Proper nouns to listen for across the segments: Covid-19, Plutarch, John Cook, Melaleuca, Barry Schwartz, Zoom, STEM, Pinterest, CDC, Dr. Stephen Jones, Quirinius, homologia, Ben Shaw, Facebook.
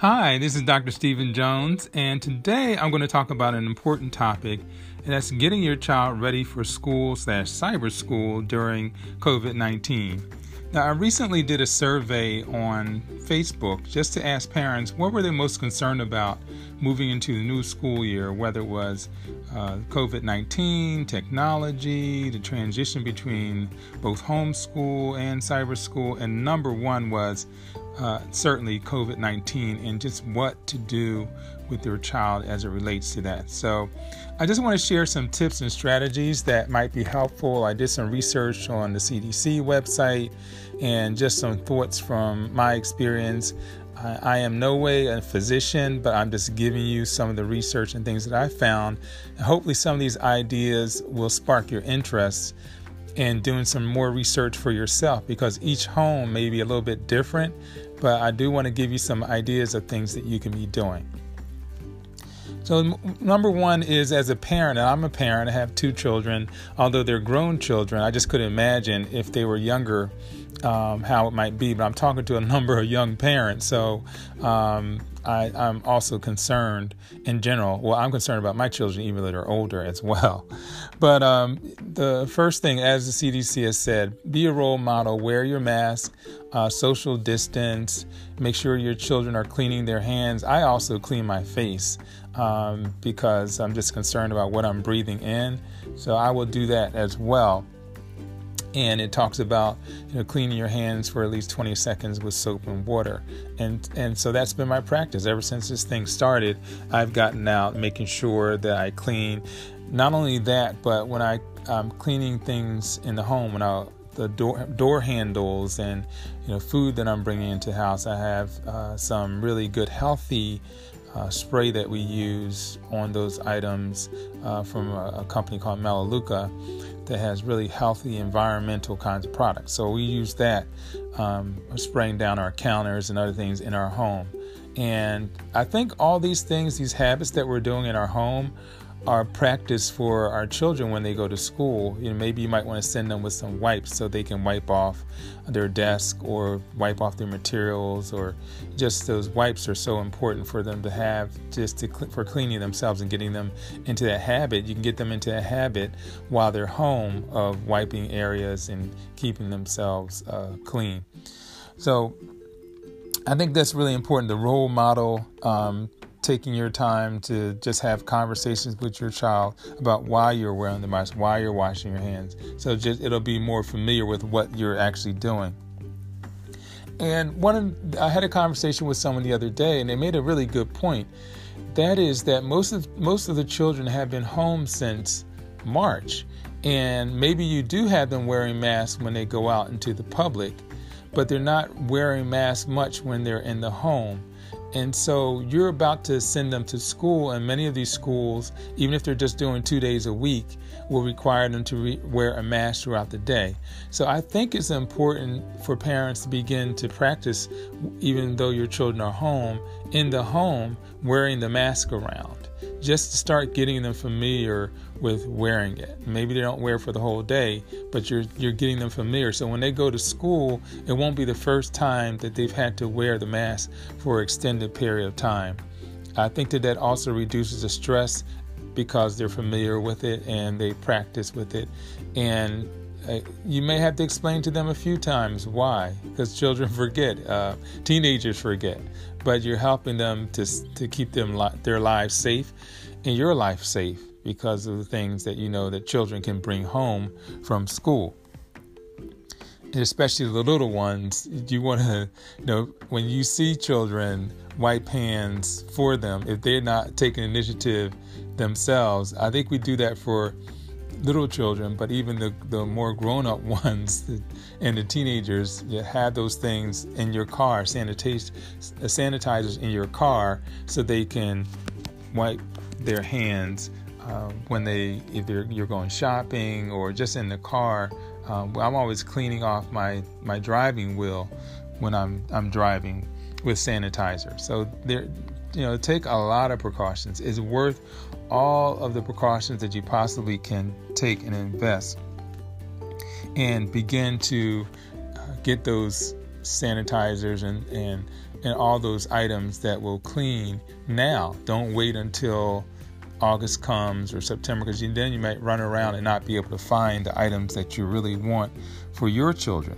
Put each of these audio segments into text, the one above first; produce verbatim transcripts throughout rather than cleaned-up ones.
Hi, this is Doctor Stephen Jones, and today I'm going to talk about an important topic, and that's getting your child ready for school slash cyber school during COVID nineteen. Now, I recently did a survey on Facebook just to ask parents what were they most concerned about moving into the new school year, whether it was uh, COVID nineteen, technology, the transition between both homeschool and cyber school, and number one was Uh, certainly COVID nineteen and just what to do with your child as it relates to that. So I just want to share some tips and strategies that might be helpful. I did some research on the C D C website and just some thoughts from my experience. I, I am no way a physician, but I'm just giving you some of the research and things that I found. And hopefully some of these ideas will spark your interest and doing some more research for yourself, because each home may be a little bit different, but I do want to give you some ideas of things that you can be doing. So m- number one is, as a parent, and I'm a parent, I have two children, although they're grown children, I just couldn't imagine if they were younger, um, how it might be, but I'm talking to a number of young parents, so um, I, I'm also concerned in general. Well, I'm concerned about my children, even though they're older as well. But um, the first thing, as the C D C has said, be a role model, wear your mask, uh, social distance, make sure your children are cleaning their hands. I also clean my face um, because I'm just concerned about what I'm breathing in. So I will do that as well. And it talks about, you know, cleaning your hands for at least twenty seconds with soap and water. And and so that's been my practice ever since this thing started. I've gotten out making sure that I clean. Not only that, but when I, I'm cleaning things in the home, when I the door door handles and, you know, food that I'm bringing into the house, I have uh, some really good healthy Uh, spray that we use on those items uh, from a, a company called Melaleuca that has really healthy environmental kinds of products. So we use that, um, spraying down our counters and other things in our home. And I think all these things, these habits that we're doing in our home, are practice for our children when they go to school. You know, maybe you might want to send them with some wipes so they can wipe off their desk or wipe off their materials, or just those wipes are so important for them to have just to, for cleaning themselves and getting them into that habit. You can get them into a habit while they're home of wiping areas and keeping themselves uh, clean. So I think that's really important, the role model, um, taking your time to just have conversations with your child about why you're wearing the mask, why you're washing your hands. So just, it'll be more familiar with what you're actually doing. And one of, I had a conversation with someone the other day, and they made a really good point. That is that most of most of the children have been home since March, and maybe you do have them wearing masks when they go out into the public, but they're not wearing masks much when they're in the home. And so you're about to send them to school, and many of these schools, even if they're just doing two days a week, will require them to re- wear a mask throughout the day. So I think it's important for parents to begin to practice, even though your children are home, in the home, wearing the mask around, just to start getting them familiar with wearing it. Maybe they don't wear it for the whole day, but you're you're getting them familiar. So when they go to school, it won't be the first time that they've had to wear the mask for an extended period of time. I think that that also reduces the stress because they're familiar with it and they practice with it. And Uh, you may have to explain to them a few times why, because children forget, uh, teenagers forget, but you're helping them to to keep them li- their lives safe and your life safe because of the things that you know that children can bring home from school. And especially the little ones, you want to, you know, when you see children, wipe hands for them. If they're not taking initiative themselves, I think we do that for little children, but even the, the more grown-up ones and the teenagers, you have those things in your car, sanitize, sanitizers in your car, so they can wipe their hands uh, when they, if you're going shopping or just in the car. Uh, I'm always cleaning off my, my driving wheel when I'm I'm driving with sanitizer. So there, you know, take a lot of precautions. It's worth all of the precautions that you possibly can take and invest, and begin to get those sanitizers and, and, and all those items that will clean now. Don't wait until August comes or September, because then you might run around and not be able to find the items that you really want for your children.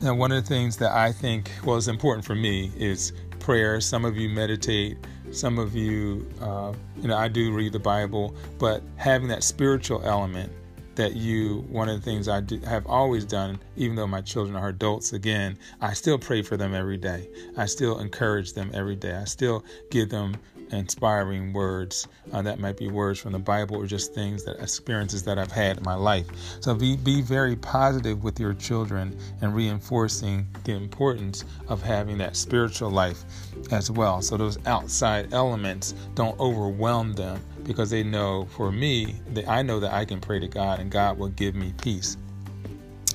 Now, one of the things that I think well, is important for me is prayer. Some of you meditate. Some of you, uh, you know, I do read the Bible, but having that spiritual element that you, one of the things I do, have always done, even though my children are adults again, I still pray for them every day. I still encourage them every day. I still give them inspiring words. Uh, that might be words from the Bible or just things, that experiences that I've had in my life. So be, be very positive with your children and reinforcing the importance of having that spiritual life as well. So those outside elements don't overwhelm them, because they know, for me, that I know that I can pray to God and God will give me peace.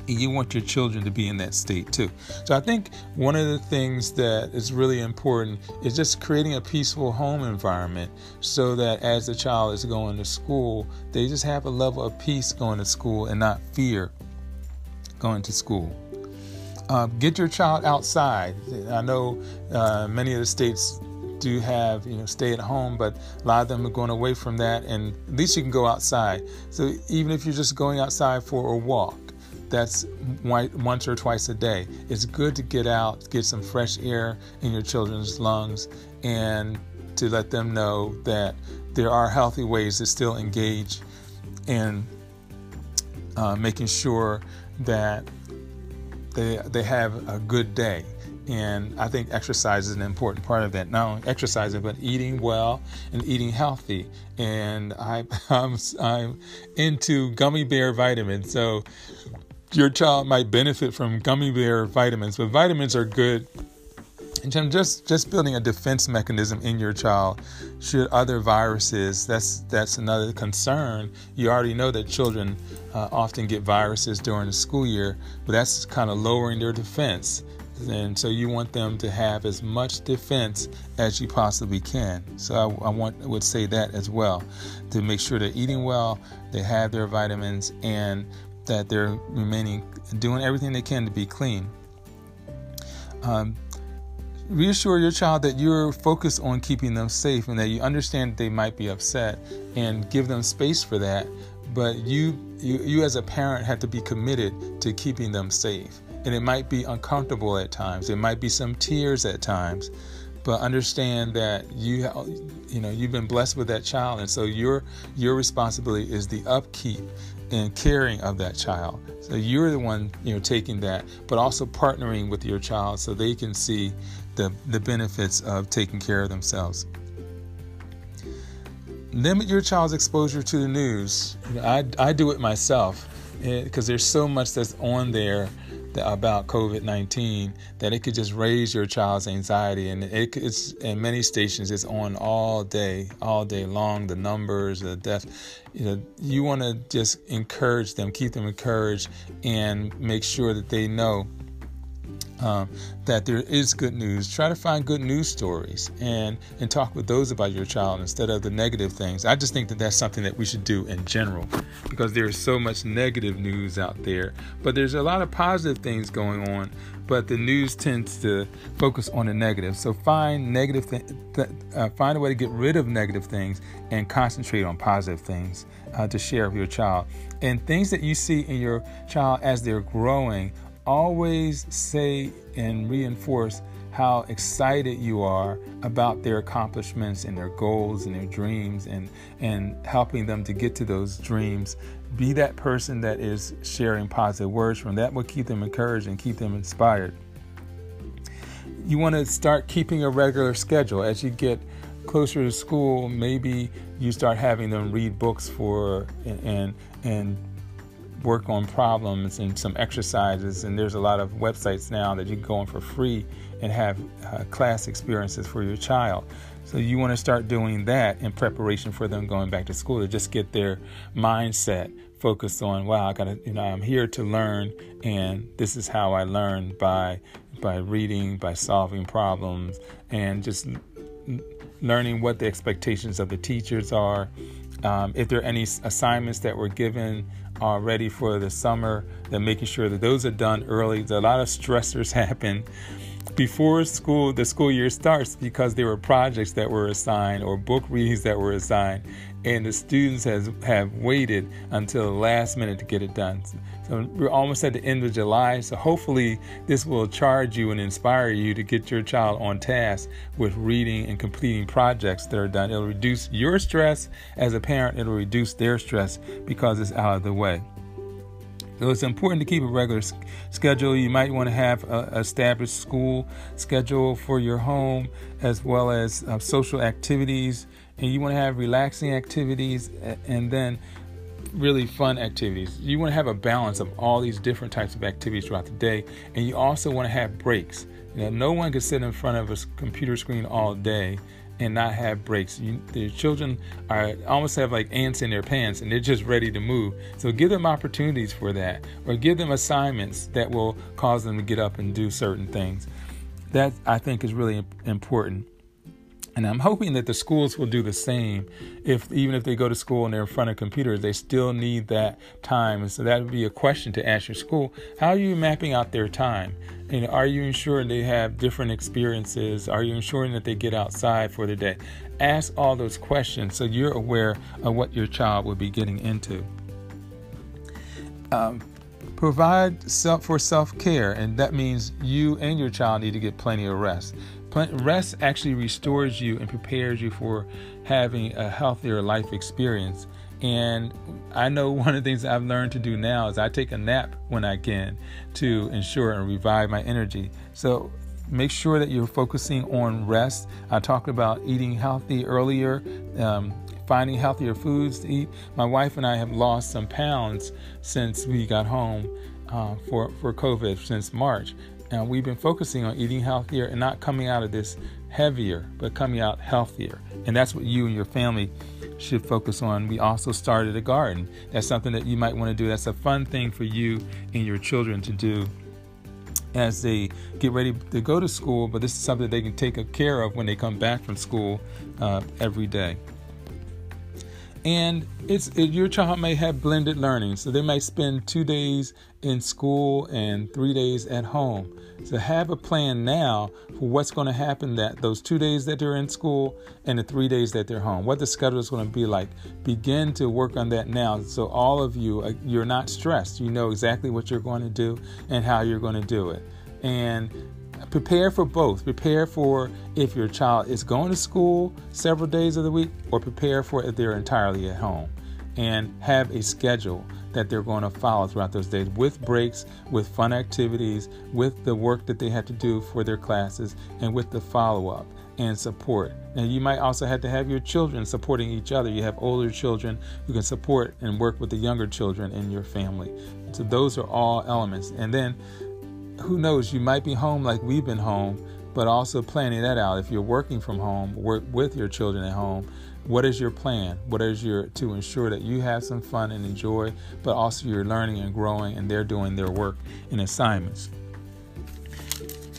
And you want your children to be in that state too. So I think one of the things that is really important is just creating a peaceful home environment, so that as the child is going to school, they just have a level of peace going to school and not fear going to school. Uh, get your child outside. I know uh, many of the states do have, you know, stay at home, but a lot of them are going away from that, and at least you can go outside. So even if you're just going outside for a walk, that's once or twice a day. It's good to get out, get some fresh air in your children's lungs, and to let them know that there are healthy ways to still engage in uh, making sure that they they have a good day. And I think exercise is an important part of that. Not only exercising, but eating well and eating healthy. And I, I'm, I'm into gummy bear vitamins. So your child might benefit from gummy bear vitamins, but vitamins are good. And just, just building a defense mechanism in your child should other viruses, that's that's another concern. You already know that children uh, often get viruses during the school year, but that's kind of lowering their defense. And so you want them to have as much defense as you possibly can. So I, I want would say that as well, to make sure they're eating well, they have their vitamins, and that they're remaining, doing everything they can to be clean. Um, reassure your child that you're focused on keeping them safe and that you understand that they might be upset, and give them space for that. But you, you, you as a parent have to be committed to keeping them safe. And it might be uncomfortable at times. It might be some tears at times, but understand that you, you know, you've been blessed with that child, and so your your responsibility is the upkeep and caring of that child. So you're the one, you know, taking that, but also partnering with your child so they can see the the benefits of taking care of themselves. Limit your child's exposure to the news. You know, I I do it myself, because there's so much that's on there about covid nineteen that it could just raise your child's anxiety. And it, it's in many stations, it's on all day, all day long, the numbers, the death. You know, you want to just encourage them, keep them encouraged, and make sure that they know um, that there is good news. Try to find good news stories and, and talk with those about your child instead of the negative things. I just think that that's something that we should do in general, because there's so much negative news out there, but there's a lot of positive things going on, but the news tends to focus on the negative. So find negative, th- th- uh, find a way to get rid of negative things and concentrate on positive things uh, to share with your child. And things that you see in your child as they're growing, always say and reinforce how excited you are about their accomplishments and their goals and their dreams, and, and helping them to get to those dreams. Be that person that is sharing positive words from that will keep them encouraged and keep them inspired. You want to start keeping a regular schedule. As you get closer to school, maybe you start having them read books for and and, and work on problems and some exercises. And there's a lot of websites now that you can go on for free and have uh, class experiences for your child. So you want to start doing that in preparation for them going back to school, to just get their mindset focused on, wow, I gotta, you know, I'm here to learn, and this is how I learn, by by reading, by solving problems, and just learning what the expectations of the teachers are. Um, if there are any assignments that were given are ready for the summer. They're making sure that those are done early. There's a lot of stressors happen before school, the school year starts, because there were projects that were assigned or book readings that were assigned, and the students has, have waited until the last minute to get it done. So we're almost at the end of July, so hopefully this will charge you and inspire you to get your child on task with reading and completing projects that are done. It'll reduce your stress as a parent. It'll reduce their stress because it's out of the way. So it's important to keep a regular schedule. You might want to have an established school schedule for your home, as well as uh, social activities. And you want to have relaxing activities and then really fun activities. You want to have a balance of all these different types of activities throughout the day. And you also want to have breaks. You know, no one can sit in front of a computer screen all day and not have breaks. You, the children are almost have like ants in their pants, and they're just ready to move. So give them opportunities for that, or give them assignments that will cause them to get up and do certain things. That, I think, is really important. And I'm hoping that the schools will do the same. If even if they go to school and they're in front of computers, they still need that time. And so that would be a question to ask your school. How are you mapping out their time? And are you ensuring they have different experiences? Are you ensuring that they get outside for the day? Ask all those questions so you're aware of what your child will be getting into. Um, provide self for self-care, and that means you and your child need to get plenty of rest. Rest actually restores you and prepares you for having a healthier life experience. And I know one of the things I've learned to do now is I take a nap when I can to ensure and revive my energy. So make sure that you're focusing on rest. I talked about eating healthy earlier, um, finding healthier foods to eat. My wife and I have lost some pounds since we got home uh, for, for COVID since March. And we've been focusing on eating healthier and not coming out of this heavier, but coming out healthier. And that's what you and your family should focus on. We also started a garden. That's something that you might want to do. That's a fun thing for you and your children to do as they get ready to go to school. But this is something they can take care of when they come back from school uh, every day. And it's it, your child may have blended learning. So they might spend two days in school and three days at home. So have a plan now for what's going to happen that those two days that they're in school and the three days that they're home. What the schedule is going to be like. Begin to work on that now. So all of you, you're not stressed. You know exactly what you're going to do and how you're going to do it. And prepare for both. Prepare for if your child is going to school several days of the week, or prepare for if they're entirely at home. And have a schedule that they're going to follow throughout those days, with breaks, with fun activities, with the work that they have to do for their classes, and with the follow-up and support. And you might also have to have your children supporting each other. You have older children who can support and work with the younger children in your family. So those are all elements. And then who knows, you might be home like we've been home, but also planning that out. If you're working from home, work with your children at home. What is your plan? What is your to ensure that you have some fun and enjoy, but also you're learning and growing and they're doing their work and assignments.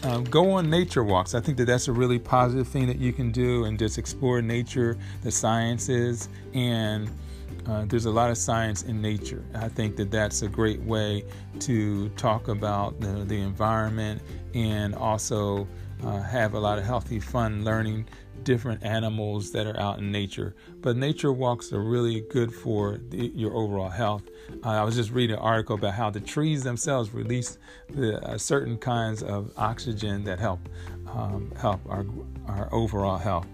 Um, go on nature walks. I think that that's a really positive thing that you can do, and just explore nature, the sciences, and Uh, there's a lot of science in nature. I think that that's a great way to talk about the, the environment, and also uh, have a lot of healthy fun learning different animals that are out in nature. But nature walks are really good for the, your overall health. Uh, I was just reading an article about how the trees themselves release the, uh, certain kinds of oxygen that help um, help our our overall health.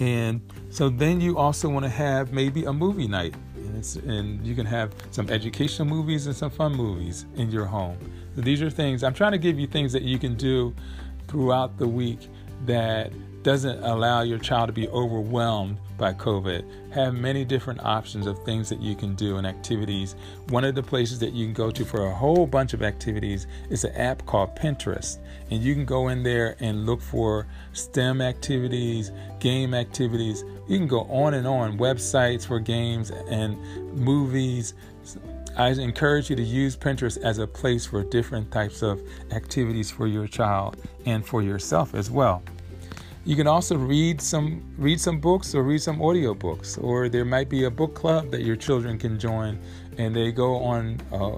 And so then you also want to have maybe a movie night, and, it's, and you can have some educational movies and some fun movies in your home. So these are things, I'm trying to give you things that you can do throughout the week that doesn't allow your child to be overwhelmed by COVID. Have many different options of things that you can do and activities. One of the places that you can go to for a whole bunch of activities is an app called Pinterest. And you can go in there and look for STEM activities, game activities. You can go on and on, websites for games and movies. I encourage you to use Pinterest as a place for different types of activities for your child and for yourself as well. You can also read some read some books or read some audio books, or there might be a book club that your children can join, and they go on uh,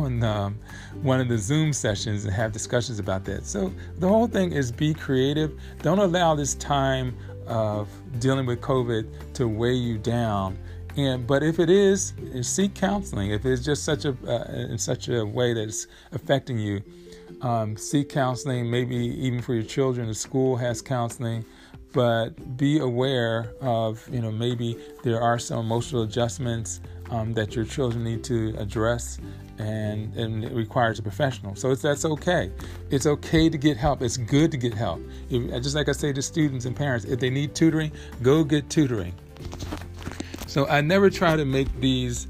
on um, one of the Zoom sessions and have discussions about that. So the whole thing is be creative. Don't allow this time of dealing with COVID to weigh you down. And but if it is, seek counseling. If it's just such a uh, in such a way that it's affecting you, um, seek counseling. Maybe even for your children, the school has counseling. But be aware of, you know, maybe there are some emotional adjustments um, that your children need to address, and, and it requires a professional. So it's, that's okay. It's okay to get help. It's good to get help. If, just like I say to students and parents, if they need tutoring, go get tutoring. So I never try to make these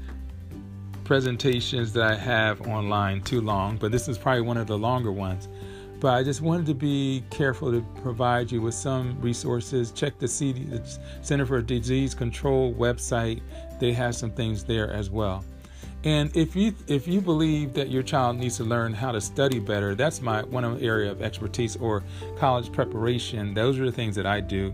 presentations that I have online too long, but this is probably one of the longer ones. But I just wanted to be careful to provide you with some resources. Check the C D C, the Center for Disease Control website. They have some things there as well. And if you if you believe that your child needs to learn how to study better, that's my one area of expertise, or college preparation. Those are the things that I do.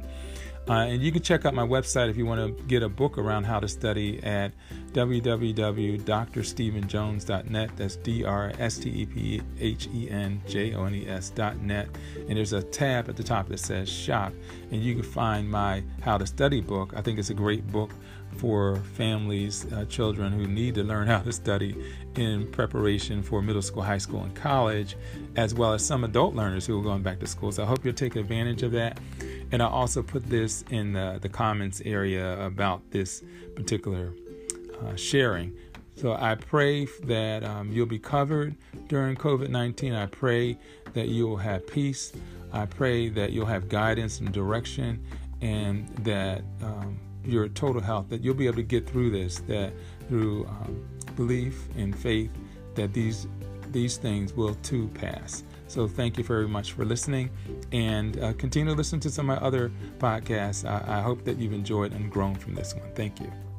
Uh, and you can check out my website if you want to get a book around how to study at w w w dot dr stephen jones dot net. That's D R S T E P H E N J O N E S dot net. And there's a tab at the top that says shop, and you can find my How to Study book. I think it's a great book for families, uh, children who need to learn how to study in preparation for middle school, high school, and college, as well as some adult learners who are going back to school. So I hope you'll take advantage of that. And I also put this in the, the comments area about this particular uh, sharing. So I pray that um, you'll be covered during covid nineteen. I pray that you'll have peace. I pray that you'll have guidance and direction, and that um, your total health, that you'll be able to get through this, that through um, belief and faith that these these things will too pass. So thank you very much for listening, and uh, continue to listen to some of my other podcasts. I, I hope that you've enjoyed and grown from this one. Thank you.